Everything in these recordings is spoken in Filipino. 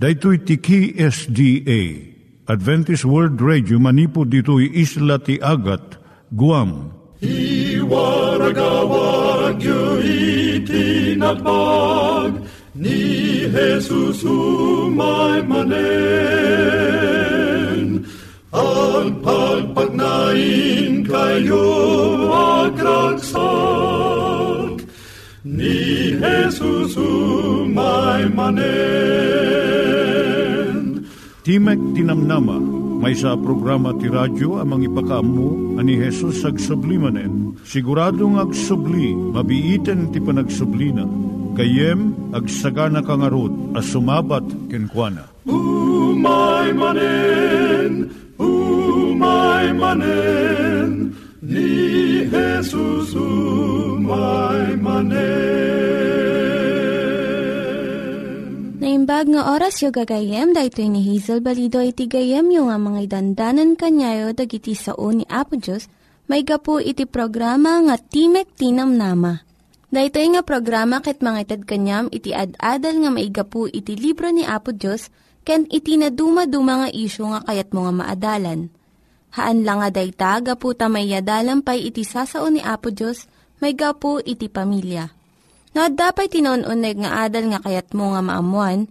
Daitui tiki SDA, Adventist World Radio, manipod ditui isla ti Agat, Guam. I waragawag yu itinatpag, ni Jesus umay manen. Ang pagpagnain kayo agkansak, ni Jesus umay manen. Timek ti Namnama, may sa programa ti radyo amang ipakaammo ani Jesus agsublimanen. Siguradong agsubli, mabiiten ti panagsublina. Kayem agsagana kangarod a sumabat kenkwana. Umay manen, ni Jesus umay manen. Naimbag nga oras yung gagayem, dahito ni Hazel Balido iti gagayem yung nga mga dandanan kanyayo dag iti sao ni Apo Diyos, may gapu iti programa nga Timek ti Namnama. Dahito nga programa ket mangitad kanyam iti ad-adal nga may gapu iti libro ni Apo Diyos, ken iti na dumaduma nga isyo nga kayat mga maadalan. Haan lang nga dayta, gapu tamay yadalampay iti sao ni Apo Diyos, may gapu iti pamilya. No, dapat tinon-uneg nga adal nga kayat mo nga maamuan,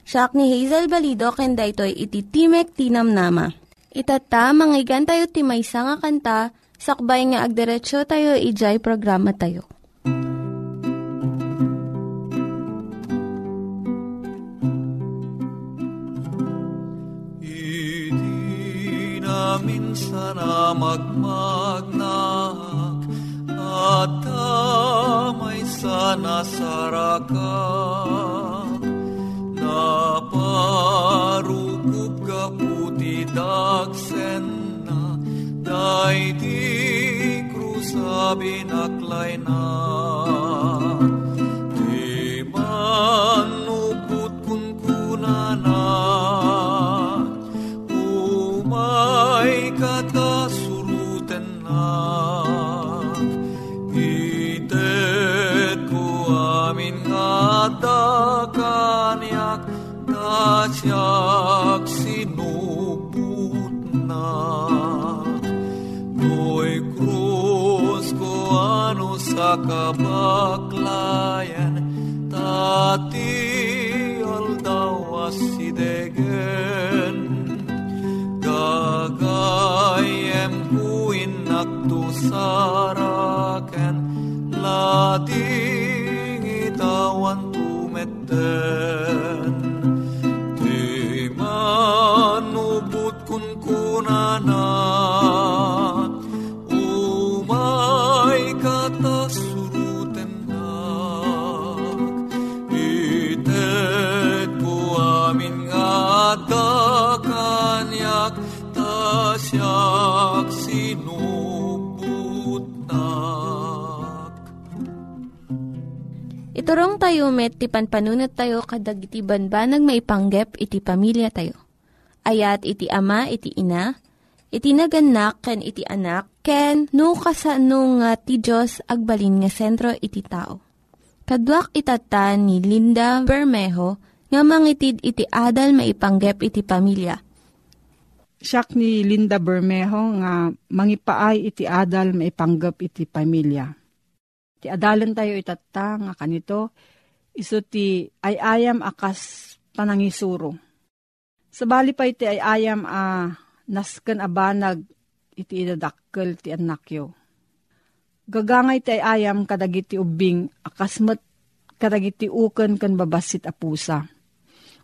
Siya ni Hazel Balido, kenda ito'y iti Timek ti Namnama. Itata, manggigan tayo timaysa nga kanta, sakbay nga agderetsyo tayo, ijay programa tayo. Iti namin sana magmagna at tamay sana sarakan, naparukup ka puti dagsen na, dahi di krusabi naklay na. Di manuput kunkunanan, umay katasuruten na. Kaniak taciak sinuput na noy krus ko ano sa kabaklayan tati aldawas idegen gagayem kuin naktusaraken lating itawan ten te manubut kunkunana umay katasuruten nak itet buamin ngatakan yak tasyak sinubut nak. Iturong tayo met, ti panpanunat tayo kadag iti banbanag maipanggep iti pamilya tayo. Ayat iti ama, iti ina, iti naganak, ken iti anak, ken no kasano nga ti Diyos agbalin nga sentro iti tao. Kaduak itata ni Linda Bermejo nga mangitid iti adal maipanggep iti pamilya. Siak ni Linda Bermejo nga mangipaay iti adal maipanggep iti pamilya. Ti adalan tayo itata nga kanito, iso ti ayayam akas panangisuro. Sabali pa iti ayayam nasken abanag iti idadakkel ti annakyo. Gagangay ti ayayam kadagiti ubing akas met kadagiti uken ken babasit a pusa.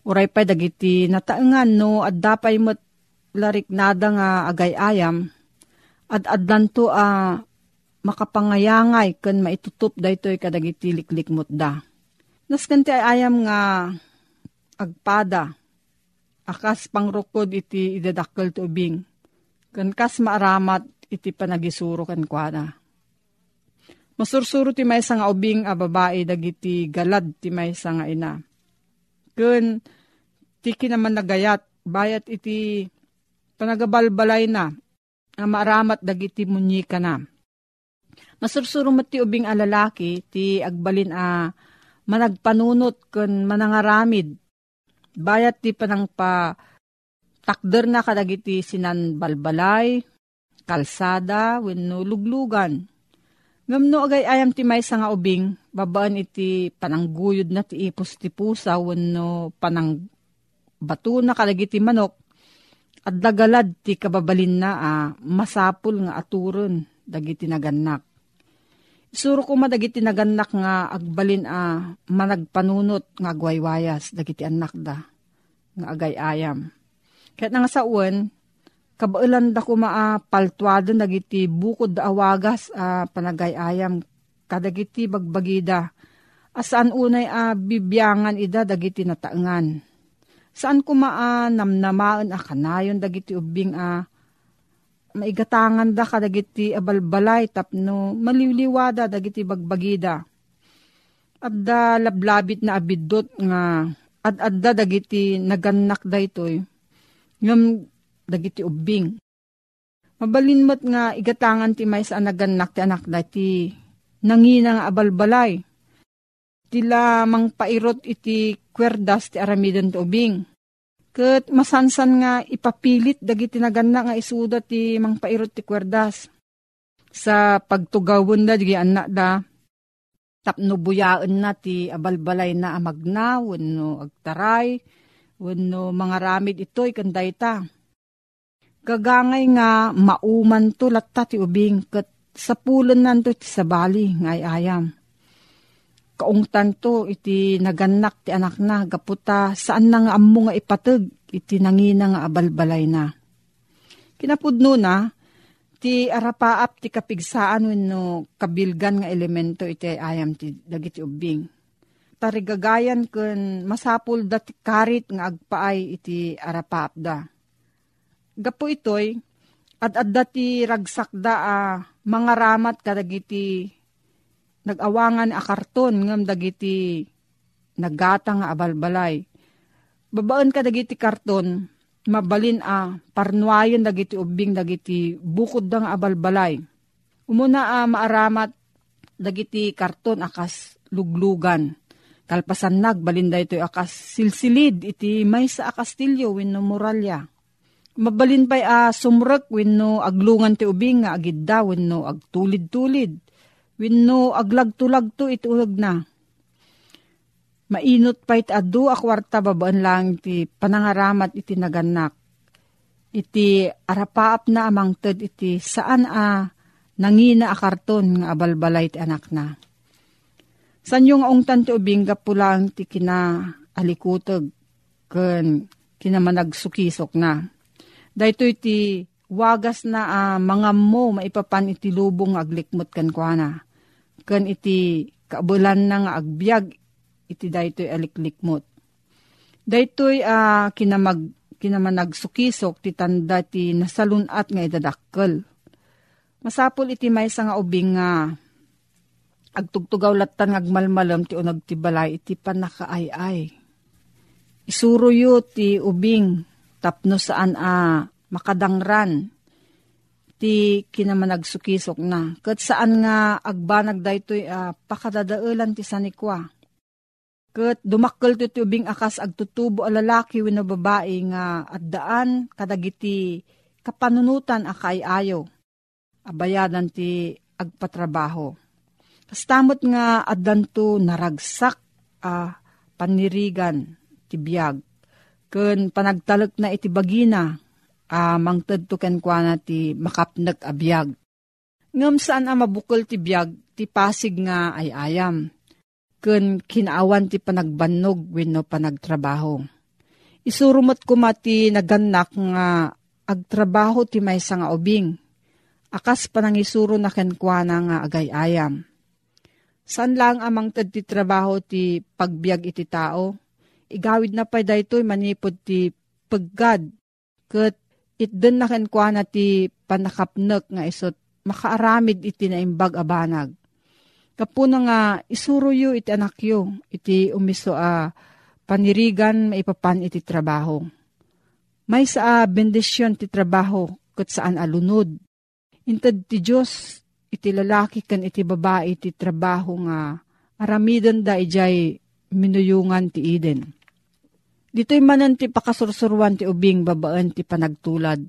Uray pay dagiti nataengan no adda pay met lariknada nga agayayam at adlanto a makapangayangay ken maitutup daytoy kadagiti liklikmot da. Nasken ti ayayam nga agpada akas pangrukod iti idadakkel to ubing. Kankas maaramat iti panagisuro kan kuana. Masursuro ti maysa nga ubing a babae dagiti galad ti maysa nga ina. Ken ti kinaman nagayat bayat iti panagabalbalay na a maaramat dagiti munyika na. Masursuro met ti ubing a lalaki ti agbalin a managpanunot ken manangaramid bayat ti panangpa takder na kadagiti sinan balbalay, kalsada, wenno luglugan. Ngamno agay ayam ti maysa nga ubing, babaan iti panangguyod na ti ipos ti pusa wenno panang bato na kadagiti manok, adda galad ti kababalin na masapul nga aturon dagiti nagannak. Isuro ko madagiti nagannak nga agbalin managpanunot nga agwaywayas dagiti annak da nga agay ayam. Kahit nga sa uwan, kabailan da kumaa paltuado dagiti bukod da awagas panagayayam kadagiti bagbagida. Asaan unay bibyangan ida dagiti nataangan. Saan kumaa namnamaan kanayon dagiti ubing maigatangan da kadagiti abalbalay tapno maliliwada dagiti bagbagida. Adda lablabit na abidot nga adda dagiti nagannak da itoy. Ngam dagiti ubing. Mabalinmat nga igatangan ti maysa nagannak ti anak da ti nangina nga abalbalay. Tila mangpairot iti kwerdas ti aramiden ti ubing. Ket masansan nga ipapilit dagiti nagannak nga isuda ti mangpairot ti kwerdas. Sa pagtugawon da dagiti anak da tapno buyaen na ti abalbalay na amagna wenno agtaray. Wenno mangaramid ito'y kandayta. Gagangay nga mauman to latta ti ubing ket sapulan nanto ti sabali ngay ayam. Kaungtan to iti nagannak ti anak na gaputa saan na nga ammo nga ipateg iti nangina nga abalbalay na. Kinapudno na ti arapaap ti kapigsaan wenno kabilgan nga elemento iti ayam ti dagiti ubing. Tarigagayan kun masapul dati karit nga agpaay iti arapaapda. Gapo itoy, ad-adda ti ragsakda mangaramat kadagiti nagawangan akarton ngam dagiti naggatang nga abalbalay. Babaan kadagiti karton, mabalin parnuayon dagiti ubing dagiti bukod da nga abalbalay. Umuna maaramat dagiti karton akas luglugan. Kalpasan nagbalinda ito'y akas silsilid iti maysa a kastilyo wenno muralya. Mabalin pa'y sumrek wenno aglungan ti ubing nga agidda wenno agtulid-tulid. Wenno aglagtulagto iti ulag na. Mainot pa'y adu a kwarta babaan lang iti panangaramat iti nagannak. Iti arapaap na amangted iti saan nangina a karton nga abalbalay ti anak na. Sanyong aungtan ti ubing gapulang ti kina alikutag ken kinamanagsukisok na. Dahito iti wagas na mangammo maipapan iti lubong aglikmot kan kuana. Ken iti kaabulan na nga agbyag iti daytoy aliklikmot. Daytoy kinamanagsukisok ti tanda ti nasalunat nga idadakkel. Masapol iti maysa nga ubing nga agtugtugaw latan ngagmalmalam ti unag ti balay iti panakaay-ay. Isuro yu ti ubing tapno saan makadangran ti kinamanagsukisok na. Ket saan nga agbanag daytoy pakadadaelan ti sanikwa. Ket dumakkel ti ubing akas agtutubo a lalaki wenno babae nga addaan kadagiti kapanunutan a kay-ayo. Abayadan ti agpatrabaho. Kastamot nga addanto naragsak panirigan ti biag. Ken panagtalek na iti bagina mangted to ken kuana ti makapnek a biag. Ngem saan mabukol ti biag ti pasig nga ay ayam. Ken kinaawan ti panagbannog wenno panagtrabaho. Isurumot kuma ti nagannak nga agtrabaho ti maysa nga ubing. Akas panangisuro na ken kuana nga agay ayam. San lang amangted ti trabaho ti pagbiag iti tao? Igawid na pay daytoy manipod ti paggad. Kat itdun na kenkwana ti panakapnek nga isot makaaramid iti na imbag abanag. Kapuna nga isuruyo iti anakyo iti umiso a panirigan maipapan iti trabaho. May sa bendisyon ti trabaho kat saan alunod. Intad ti Diyos iti lalaki kan iti babae iti trabaho nga aramidan da ijay minuyungan ti Eden. Dito'y manan ti pakasursurwan ti ubing babaan ti panagtulad.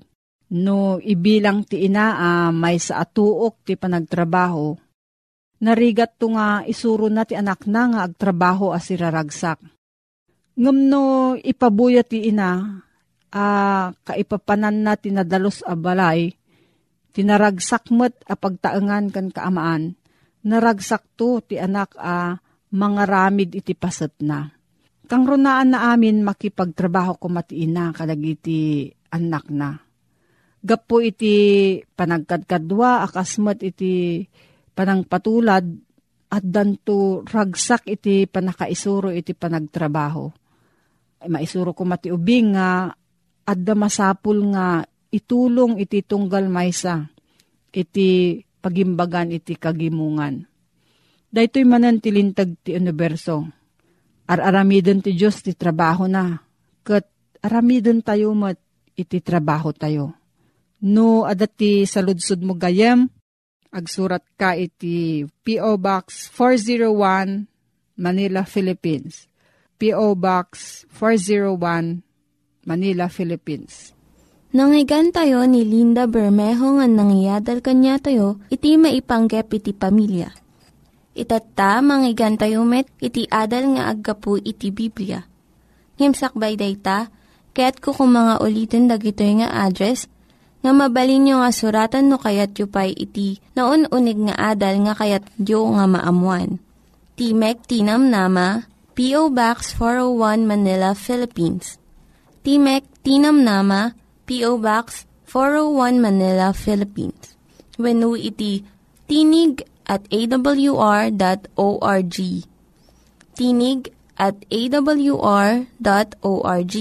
No ibilang ti inaa may sa atuok ti panagtrabaho, narigat to nga isuro na ti anak na nga agtrabaho asiraragsak. Ngam no ipabuya ti ina, kaipapanan na tinadalos a balay, tinaragsak met a pagtaengan kan kaamaan, naragsak to ti anak a mangaramid iti paset na. Kang runaan na amin makipagtrabaho ko matiina kadagiti anak na. Gapo iti panagkadkadwa akasmat iti panangpatulad at danto ragsak iti panakaisuro iti panagtrabaho. Ay, maisuro ko matiubing nga at damasapul nga itulong iti tunggal maysa iti pagimbagan iti kagimungan. Daytoy manan tilintag ti universo. Ar-aramidon ti Diyos ti trabaho na, kat aramidon tayo mat iti trabaho tayo. No, adati sa ludsud mo gayem, agsurat ka iti P.O. Box 401, Manila, Philippines. P.O. Box 401, Manila, Philippines. Nangyigan tayo ni Linda Bermejo nga nangyadal kanya tayo, iti maipanggep iti pamilya. Itata, manggigan tayo met, iti adal nga aggapu iti Biblia. Ngimsakbay dayta, kaya't kukumanga ulitin dagito nga address nga mabalin nyo nga suratan no kayat yu pa'y iti na unig nga adal nga kayat yu nga maamuan. Timek ti Namnama, P.O. Box 401 Manila, Philippines. Timek ti Namnama, P.O. Box 401 Manila, Philippines. Wenno iti tinig@awr.org. Tinig@awr.org.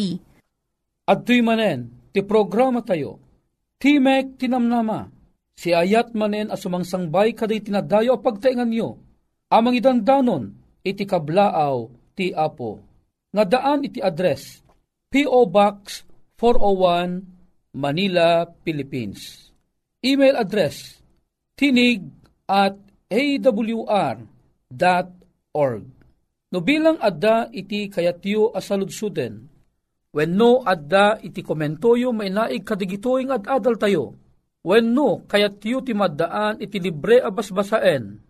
At tuy manen, ti programa tayo, Timek ti Namnama, si ayat manen asumangsangbay kaday tinadayo pagtaingan nyo, amang idandanon iti kablaaw ti Apo. Nga daan iti address, P.O. Box 401, Manila, Philippines. Email address, tinig@awr.org. No bilang adda iti kayatyo asaludsuden, wenno adda iti komentoyo mainaig kadigitoing at adal tayo, wenno kayatyo ti maddaan iti libre a basbasaen,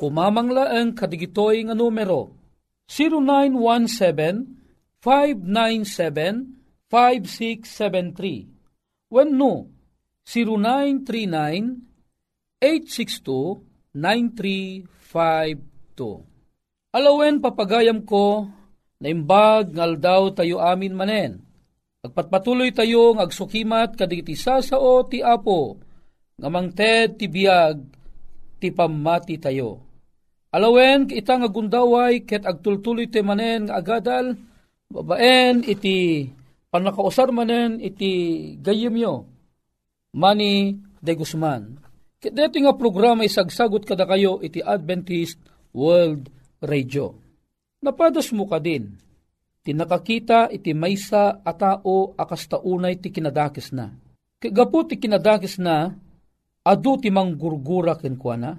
kumamanglaeng kadigitoing a numero 0917-597-5673, wenno 0939-862-9352. Alawen papagayam ko na imbag ngaldaw tayo amin manen. Agpatpatuloy tayo ng agsukimat kadigiti sasao ti Apo, ngamangted ti biag ti pammati tayo. Alawen itang agundaway ket agtultuloy te manen ng agadal, babaen iti panakausar manen iti gayimyo, Mani de Guzman. Dito nga programa isagsagot kada kayo iti Adventist World Radio. Napadas mo ka din, tinakakita iti maysa a tao akas taunay ti kinadakis na. Kagapu ti kinadakis na, adu ti manggurgura kenkwana.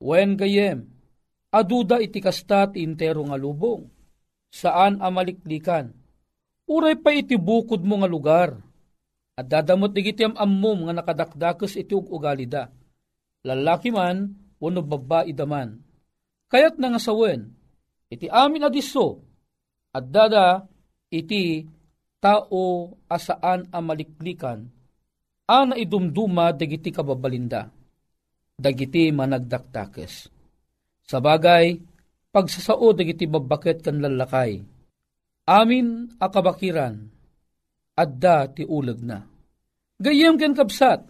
Wen gayem, adu da iti kasta ti intero nga lubong, saan amaliklikan. Uray pa iti bukod mo nga lugar, at dadamot digiti am ammom nga nakadakdakes iti ugali da. Lalaki man, wano babae daman. Kayat na nga sawen, iti amin adiso, at dada iti tao asaan amaliklikan, ana idumduma dagiti kababalinda, dagiti managdaktakes. Sabagay, pagsasao dagiti babaket kan lalakay, amin akabakiran, adda ti ulag na. Gayem ken kapsat,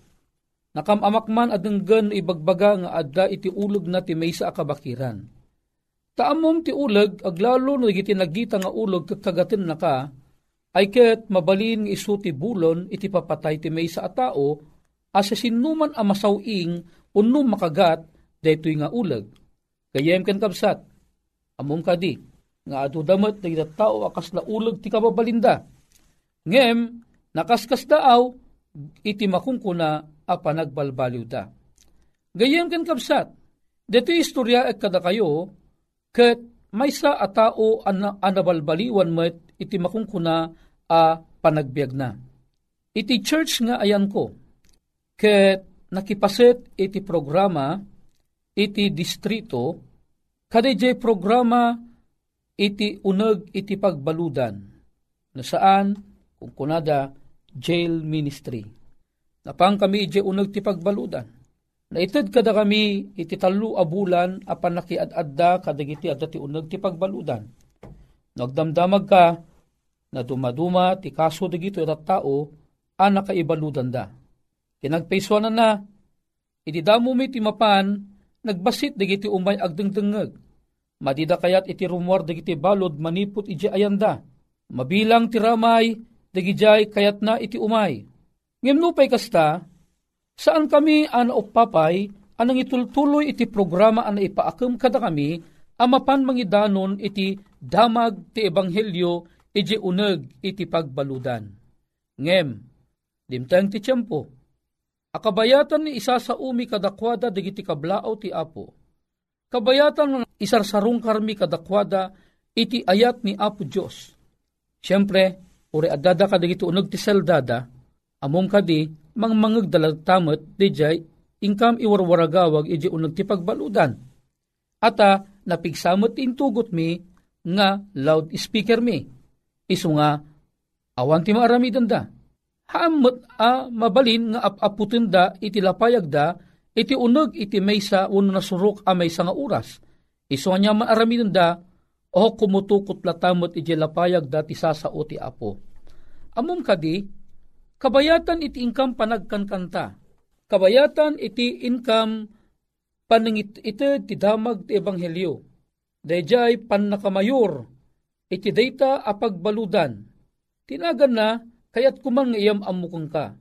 nakamamakman adenggen ibagbaga nga adda iti ulag na ti maysa a kabakiran. Taamom ti ulag aglalo no dagiti nagita nga ulag kagaten naka Ay ket mabalin ng isu ti bulon iti papatay ti maysa a tao asasin numan a masawing unno makagat daytoy nga ulag. Kayem ken kapsat amom kadi nga adu damet ti tao akas na ulag ti kababalinda. Ngem nakaskas daaw iti makungkuna a panagbalbaliw da. Gayem ken kapsat daytoy istorya kada kayo ket maysa a tao anabalbaliwan met iti makungkuna a panagbiag na. Iti church nga ayan ko, ket nakipaset iti programa, iti distrito, kadijay programa iti uneg iti pagbaludan, na saan kung kunada jail ministry. Napang kami iti uneg ti pagbaludan, na ited kada kami iti talo a bulan apan nakiad-adda kadagiti adda ti uneg ti pagbaludan. Nagdamdamag ka na dumaduma ti kaso digito at tao ana kaibaludan da. Kinagpaysuanan na ididamo mi ti mapan nagbasit digiti umay agdengdengeg. Madida kayat iti rumor digiti balod maniput iti ayanda. Mabilang ti ramay digijay kayat na iti umay. Ngimnupay kasta saan kami ana uppapay anang itultuloy iti programa ana ipaakem kada kami amapan mangidanon iti damag ti ebanghelyo iti uneg iti pagbaludan. Ngem, dimtang ti tiyempo, akabayatan ni isa sa umi kadakwada digiti kablao ti Apo. Kabayatan ng isarsarong karmi kadakwada iti ayat ni Apo Diyos. Siyempre, uri adada ka digiti uneg ti seldada, among kadi mangmangeg dalagtamet dijay ingkam iwarwaragawag iti uneg ti pagbaludan. Ata napigsamot intugot mi nga loud speaker mi. Isu nga awan ti maaramiden da. Haamot a mabalin nga apaputen da iti lapayag da iti uneg iti maysa wenno nasurok a maysa nga oras. Isu nga maaramiden da o kumutukot latamot iti lapayag da ti sasao ti Apo. Amom kadi kabayatan iti inkam panagkankanta. Kabayatan iti inkam panangit iti ti damag ti ebanghelyo. Dayjay pannakamayor iti dayta a pagbaludan. Tinagan na kayat kumang iyam amukong ka.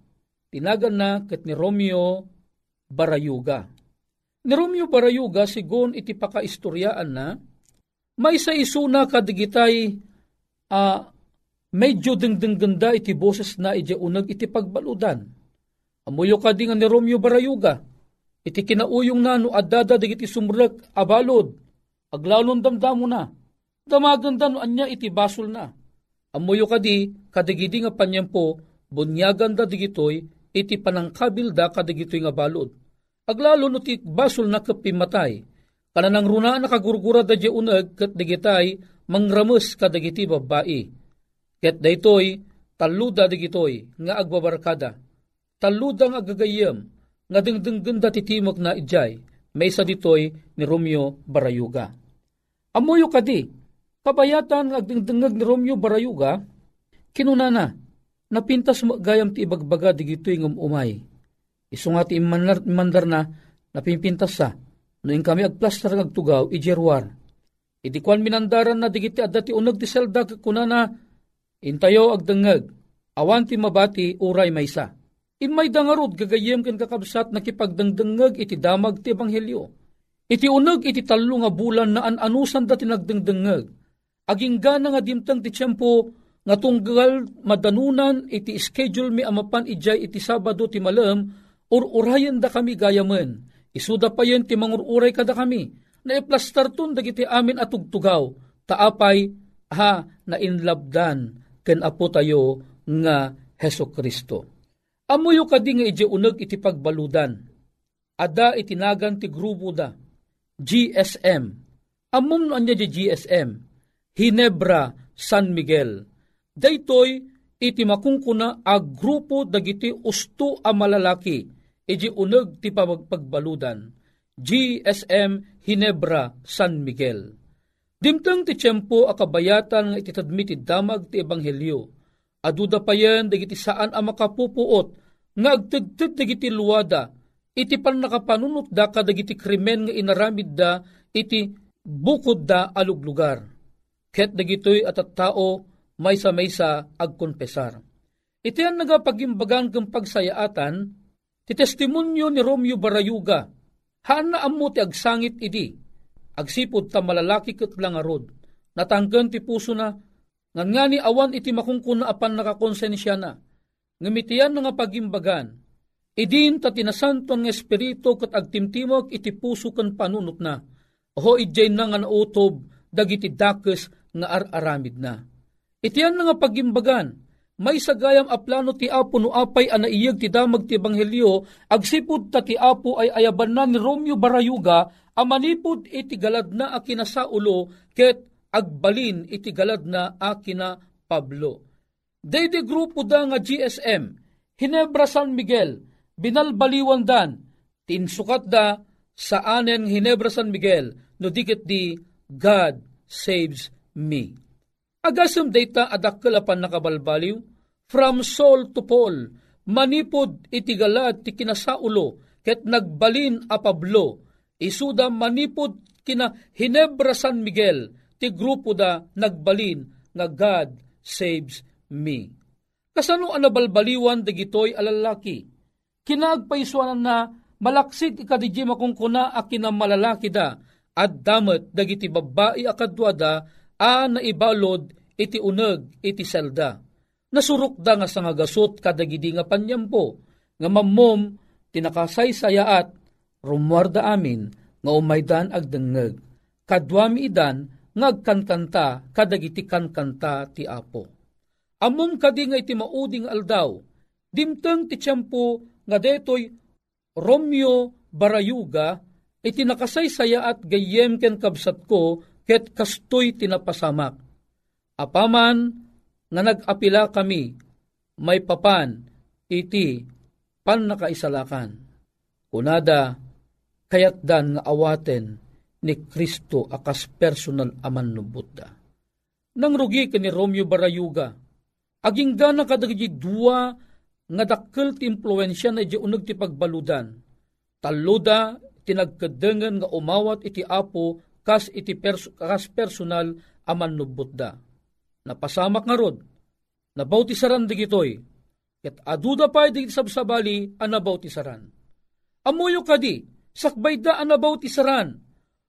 Tinagan na ket ni Romeo Barayuga. Ni Romeo Barayuga sigon iti pakaistoryaan na maysa isuna kadigitay medyo dengdengganda iti boses na iti uneg iti pagbaludan. Amuyo kadi nga ni Romeo Barayuga iti kinauyong na no addada digiti sumrek a balod. Aglalon damdamo na, damaganda no anya iti basol na. Amuyo kadi, kadigidi nga panyampo, bunyaganda digitoy, iti panangkabilda kadigitoy nga balod. Aglalon no ti basol na kapimatay, kananang runa na kagurgura da di uneg kat digitay, mangrames kadigiti babae. Ket daytoy, taluda digitoy, nga agbabarkada. Taluda nga agagayam, nga dengdengganda titimok na ijay. Maysa ditoy ni Romeo Barayuga. Amuyo kadi, kabayatan ng agdengdengeg ni Romeo Barayuga, kinunana, napintas gayam ti ibagbaga digitoy ng umay. Isu nga ti imandar na, napimpintas sa, noong kami agplastar ng agtugaw, ijerwar. Idikwan minandaran na digiti adda ti uneg ti selda kunana, intayo agdengeg, awan ti mabati uray maysa. Imay dangarod gagayem ken kakabsat nakipagdengdengeg iti damag ti ebanghelyo. Iti uneg iti talo nga bulan na ananusan da tinagdengdengeg. Agingana nga dimtang ti tiempo nga tunggal madanunan iti schedule mi amapan ijay iti Sabado ti malem ururayen da kami gayamen. Isuda payen ti mangururay kada kami na iplastarton dagiti amin at tugtugaw. Taapay nainlabdan ken Apo tayo nga Hesukristo. Amuyo kadi nga iti uneg iti pagbaludan. Ada itinagan ti grupo da. GSM. Amom no anya di GSM. Ginebra San Miguel. Daytoy iti makungkuna a grupo dagiti usto a malalaki. Iti uneg ti pagbaludan. GSM Ginebra San Miguel. Dimtang ti tiempo a kabayatan nga iti tadmi ti damag ti ebanghelyo. Aduda payen dagiti saan a makapupuot nga agtedted dagiti luwada iti pannakapanunot da kadagiti krimen nga inaramid da iti bukod da aluglugar. Ket dagitoy at tao maysa-maysa agkonpesar. Iti ang nagapagimbagan kang pagsayaatan, ti testimonyo ni Romeo Barayuga, haan na ammo ti agsangit idi, agsipod ta malalaki ket langarod, natangken ti puso na, ngangani awan iti makungkuna apan nakakonsensya na, ngamitian nga pagimbagan, idin ta tinasanton nga espiritu ket agtimtimog iti puso ken panunot na, ho idjay na nga nautob, dagiti dakes nga ar-aramid na. Itian nga pagimbagan, may sagayam a plano ti Apo no apay a naiyag ti damag ti Ebanghelyo, agsipud ta ti Apo ay ayaban na ni Romeo Barayuga, a manipud iti galad na a kina Saulo, ket agbalin iti galad na a kina Pablo. Daydi grupo da nga GSM, Ginebra San Miguel, binalbaliwan dan, tinsukat da sa anen Ginebra San Miguel, no dikit di God Saves Me. Agasem data adakkel apan nakabalbaliw, from Saul to Paul, manipod itigalad ti kina Saulo, ket nagbalin a Pablo, isuda manipod kina Ginebra San Miguel, ti grupo da nagbalin nga God Saves Me. Kasano ang nabalbaliwan digitoy alalaki? Kinagpaisuanan na malaksid ikadijima kung kuna a kinamalalaki da, at damat dagiti babae akadwada a naibalod iti uneg iti selda. Nasurok da nga sangagasot kadagidi nga panyampo, nga mammom tinakasaysaya at rumwarda amin nga umaydan agdengeg. Kadwami idan ngagkankanta kadagiti kankanta ti Apo. Ammom kadi nga iti mauding aldaw, dimteng ti tiyempo nga detoy Romeo Barayuga iti nakasaysaya at gayem ken kabsat ko ket kastoy tinapasamak. Apaman nga nagapila kami, may papan iti pan nakaisalakan. Kunada, kayat dan nga awaten ni Kristo akas personal aman no Buddha. Nang rugi ken ni Romeo Barayuga, aging gana kadagiti dua nga dakkel ti impluwensya na iti uneg ti pagbaludan. Talloda tinagkadengan nga umawat iti Apo kas iti kas personal aman no Buddha. Napasamak nga rod, nabautisaran digitoy, ket aduda pay digiti sabsabali a nabautisaran. Amuyo kadi, sakbayda a nabautisaran,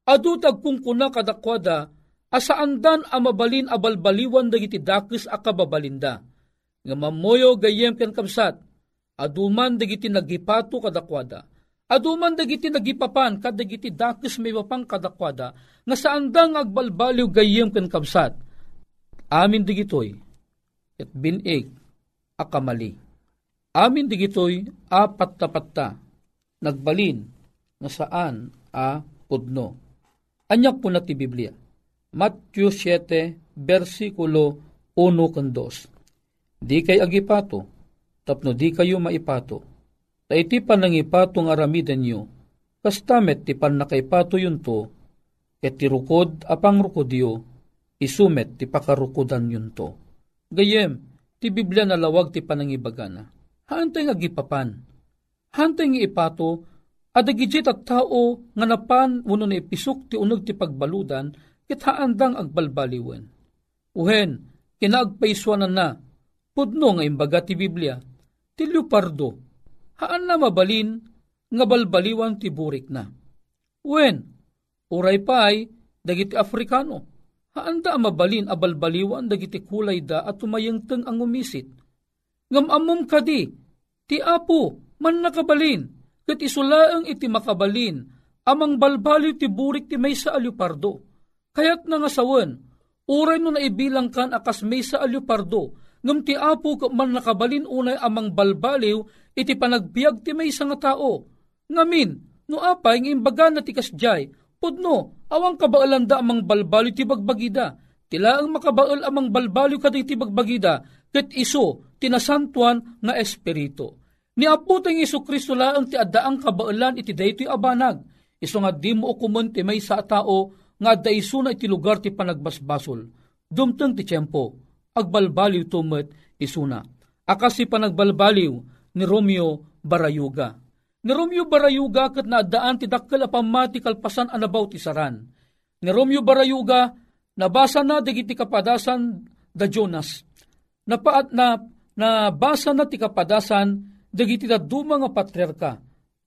adutag kungkuna kadakwada, asaandan a mabalin a balbaliwan digiti dakes a kababalinda. Nga mamuyo gayem ken kamsat, aduman digiti nagipato kadakwada. Aduman dagiti nagipapan kadagiti dakes may wapang kadakwada nga saandang agbalbaliw gayem ken kabsat. Amin digitoy ket binig akamali. Amin digitoy a patta-patta nagbalin nga saan a pudno. Anyak po na ti Biblia. Matthew 7 versikulo 1-2. Di kay agipato tapno di kayo maipato. Ta iti panangipatong aramiden nyo, kastamet ti panakaipato yun to, ket ti rukod apang rukodyo, isumet ti pakarukodan yun to. Gayem, ti Biblia nalawag ti panangibagana. Haantay nga gipapan, haantay nga ipato, adagijit at tao nga napan uno na ipisok ti uneg ti pagbaludan, ket haandang agbalbaliwen. Uhen, kinaagpaiswanan na, pudno nga imbaga ti Biblia, ti leopardo, haan na mabalin, nga balbaliwan ti burik na. Wen, uray pa ay, dagiti Afrikano, haan da mabalin a balbaliwan dagiti kulay da at tumayengteng ang umisit. Ngamamom kadi, ti Apo, man nakabalin, ket isulaeng iti makabalin, amang balbaliw ti burik ti maysa a leopardo. Kayat na nga sawen, uray no naibilang kan akas maysa a leopardo, ngam ti Apo man nakabalin unay amang balbaliw, iti panagbiag ti maysa nga tao. Ngamin, no apay ng imbaga na ti kasjay, pudno, awang kabaalanda amang balbaliw ti bagbagida, tila ang makabaal amang balbaliw kaday ti bagbagida, ket iso, tinasantuan nga espiritu. Ni Apo tayong Isu Kristo laang ti addaang kabaalan iti daytoy abanag, iso nga di mo ukuman ti maysa a tao, nga adda isu na iti lugar ti panagbasbasol. Dumteng ti tiyempo, agbalbaliw tumet isuna. Akas si panagbalbaliw, ni Romeo Barayuga. Ni Romeo Barayuga ket naadaan ti dakkel a pammati kalpasan a nabautisaran. Ni Romeo Barayuga nabasa na dagiti kapadasan da Jonas. Napaat na nabasa na ti kapadasan dagiti daduma nga patriarka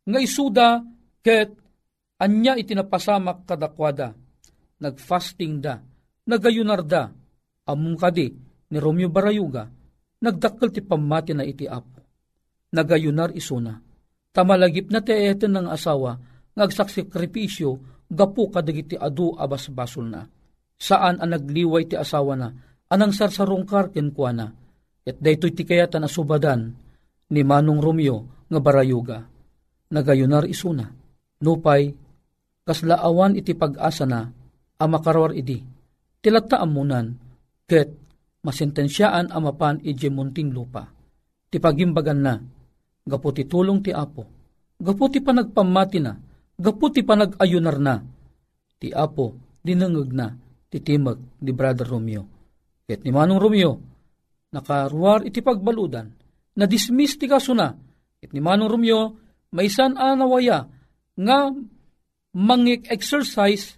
nga isuda ket anya itinapasamak kadakwada. Nagfasting da, nagayunar da, amung kadi ni Romeo Barayuga, nagdakkel ti pamati na iti apo. Nagayunar isuna, tamalagip na ti eten ng asawa, ngagsaksikripisyo, gapu kadagiti adu abasbasol na. Saan ang nagliway ti asawa na, anang sarsarongkar kenkwa na, et daytoy ti kayatan asubadan ni Manong Romeo nga Barayuga. Nagayunar isuna, nupay, kaslaawan iti pag-asa na, amakarawar idi, tilata amunan, ket masentensyaan amapan ije munting lupa. Tipagimbagan na, gaputi tulong ti apo, gaputi panagpamati na, gaputi panagayunar na, ti apo dinangag na, titimag ni Brother Romeo. Ket ni Manong Romeo, nakaruar iti pagbaludan, na-dismiss ti kaso na, ket ni Manong Romeo, maisan anawaya, nga mangik-exercise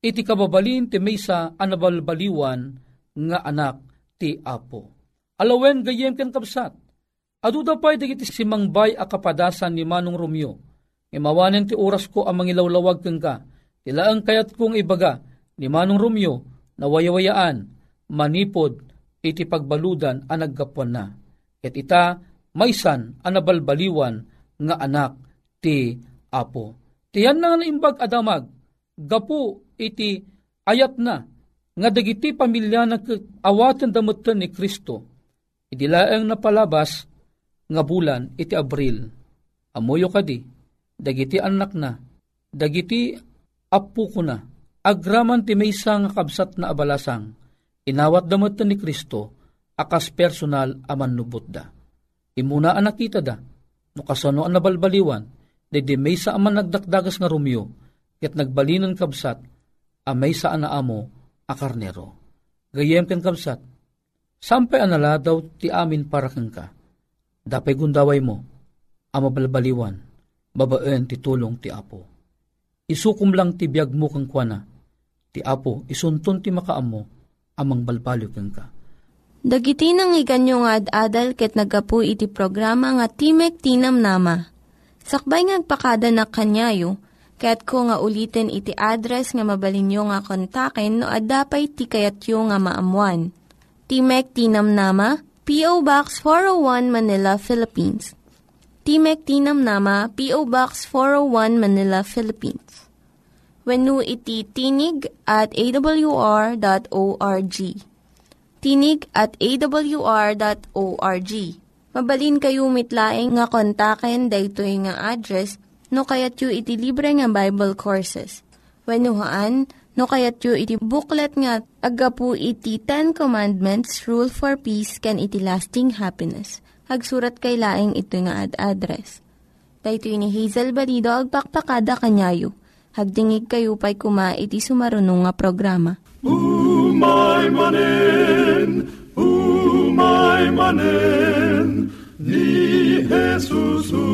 iti kababalin ti maysa anabalbaliwan nga anak ti apo. Alawen gayem ken kapsat. Aduda pay dagiti simangbay a kapadasan ni Manong Romeo. Imawanen ti oras ko a mangilawlawag kenka. Tilaeng kayat kong ibaga ni Manong Romeo na wayawayaan manipod iti pagbaludan a naggapuan na. Ket ita maysan anabalbaliwan nga anak ti apo. Tiyan na naimbag adamag gapu iti ayat na nga dagiti pamilya na awatan damutan ni Kristo idilaeng napalabas nga bulan iti Abril. Amoyo kadi dagiti anak na, dagiti apu ko na, agraman ti maysa nga kabsat na abalasang inawat damutan ni Kristo akas personal aman nubot da. Imuna ang nakita da no kasano ang nabalbaliwan dagiti maysa aman nagdakdagas nga Romeo ket nagbalinan kabsat amay sa anaamo a karnero. Gayem ken kabsat, sampay anala daw ti amin para kenka. Dapay gundaway mo, amabalbaliwan, babaen ti tulong ti apo. Isukom lang ti biag mo kang kuana, ti apo isunton ti makaamo, amang balbalyo kenka. Dagiti nangyiganyo nga ad-adal ket nagapu iti programa nga Timek ti Namnama. Sakbay ngagpakada na kanyayo, kaya't ko nga ulitin iti address nga mabalinyo nga kontaken no addapay ti kayatyo nga maamuan. Timek ti Namnama, P.O. Box 401 Manila, Philippines. Timek ti Namnama, P.O. Box 401 Manila, Philippines. Wenno iti tinig@awr.org. Tinig@awr.org. Mabalin kayo mitlaing nga kontaken daytoy nga address no kayat yu iti libre nga Bible Courses. Wenuhaan, no kayat yu iti booklet nga agapu iti 10 Commandments, Rule for Peace, can iti lasting happiness. Hagsurat kay laing ito nga ad-address. Dahito ni Hazel Balido, agpakpakada kanyayo. Hagdingig kayo pa'y kuma iti sumarunong nga programa. Umay manen, ni Jesus